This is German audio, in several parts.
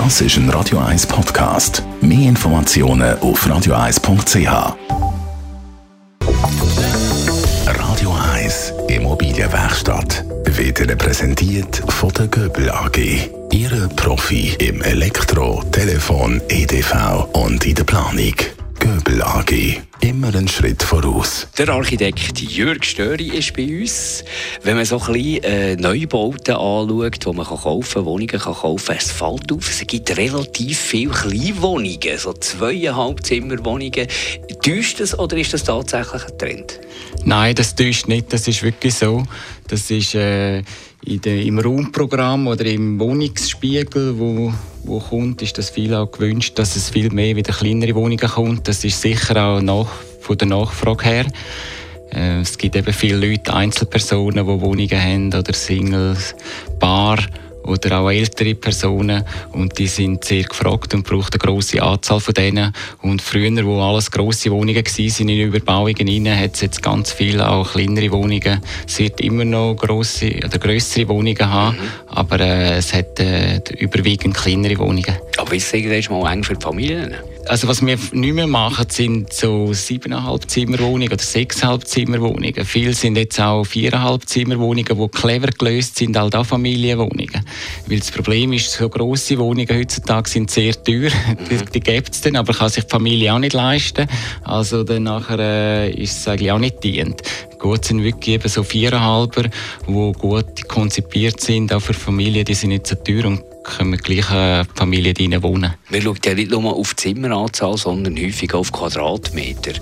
Das ist ein Radio 1 Podcast. Mehr Informationen auf radioeis.ch. Radio 1 Immobilienwerkstatt wird Ihnen präsentiert von der Göbel AG. Ihre Profi im Elektro-, Telefon-, EDV und in der Planung. Möbel AG. Immer einen Schritt voraus. Der Architekt Jürg Störi ist bei uns. Wenn man so ein bisschen Neubauten anschaut, die man kaufen kann, Wohnungen kann kaufen kann, es fällt auf, es gibt relativ viele Kleinwohnungen, so 2,5-Zimmer-Wohnungen. Täuscht das oder ist das tatsächlich ein Trend? Nein, das täuscht nicht. Das ist wirklich so. Das ist im Raumprogramm oder im Wohnungsspiegel, wo kommt, ist das viel auch gewünscht, dass es viel mehr wieder kleinere Wohnungen kommt. Das ist sicher auch von der Nachfrage her. Es gibt eben viele Leute, Einzelpersonen, die Wohnungen haben oder Singles, Paar oder auch ältere Personen, und die sind sehr gefragt und braucht eine grosse Anzahl von denen. Und früher, wo alles grosse Wohnungen waren in Überbauungen, hat es jetzt ganz viele auch kleinere Wohnungen. Es wird immer noch grosse oder grössere Wohnungen haben, aber es hat überwiegend kleinere Wohnungen. Aber ist es mal eng für die Familien? Also was wir nicht mehr machen, sind so 7,5-Zimmer-Wohnungen oder 6,5-Zimmer-Wohnungen. Viele sind jetzt auch 4,5-Zimmer-Wohnungen, die clever gelöst sind, halt auch Familienwohnungen. Weil das Problem ist, so grosse Wohnungen heutzutage sind sehr teuer. Die gibt es dann, aber kann sich die Familie auch nicht leisten. Also dann nachher ist es eigentlich auch nicht dient. Gut sind wirklich eben so 4,5er, die gut konzipiert sind, auch für Familien, die sind nicht so teuer und können wir gleich eine Familie drin wohnen. Wir schauen ja nicht nur auf die Zimmeranzahl, sondern häufig auf Quadratmeter.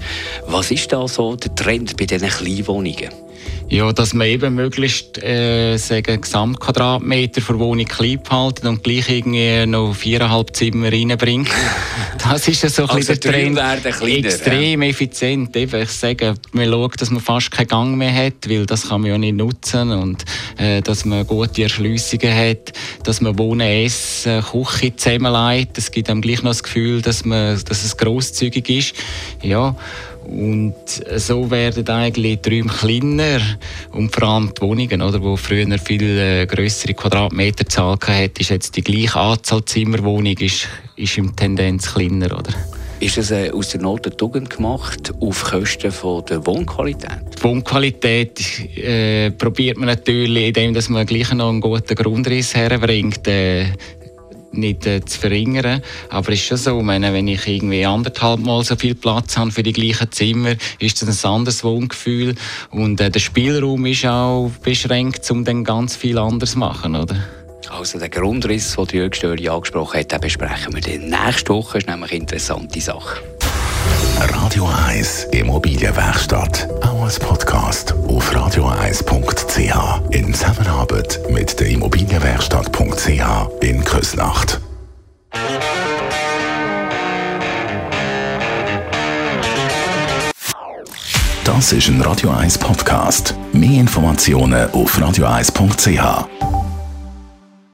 Was ist da so der Trend bei diesen Kleinwohnungen? Ja, dass man eben möglichst Gesamtquadratmeter für Wohnung klein behalten und gleich irgendwie noch 4,5 Zimmer reinbringt. Das ist ja so ein also der Trend. Kleiner, extrem effizient. Eben. Ich sage, man schaut, dass man fast keinen Gang mehr hat, weil das kann man ja nicht nutzen. Und dass man gute Erschliessungen hat, dass man Wohnen, Essen, Küche zusammenlegt. Das gibt einem gleich noch das Gefühl, dass es grosszügig ist. Ja. Und so werden eigentlich die Räume kleiner und vor allem die Wohnungen, oder, wo früher viel grössere Quadratmeterzahl hatte, ist jetzt die gleiche Anzahl Zimmerwohnung, ist in Tendenz kleiner, oder? Ist das aus der Not der Tugend gemacht, auf Kosten von der Wohnqualität? Die Wohnqualität probiert man natürlich, indem dass man gleich noch einen guten Grundriss herbringt, nicht zu verringern. Aber es ist schon so, wenn ich irgendwie 1,5-mal so viel Platz habe für die gleichen Zimmer, ist das ein anderes Wohngefühl. Und der Spielraum ist auch beschränkt, um dann ganz viel anderes zu machen, oder? Also den Grundriss, den Jürg Störi angesprochen hat, den besprechen wir dann nächste Woche. Das ist nämlich eine interessante Sache. Radio 1 Immobilienwerkstatt. Auch als Podcast auf radioeis.ch in Zusammenarbeit mit der Immobilienwerkstatt.ch in Küsnacht. Das ist ein Radio 1 Podcast. Mehr Informationen auf radioeis.ch.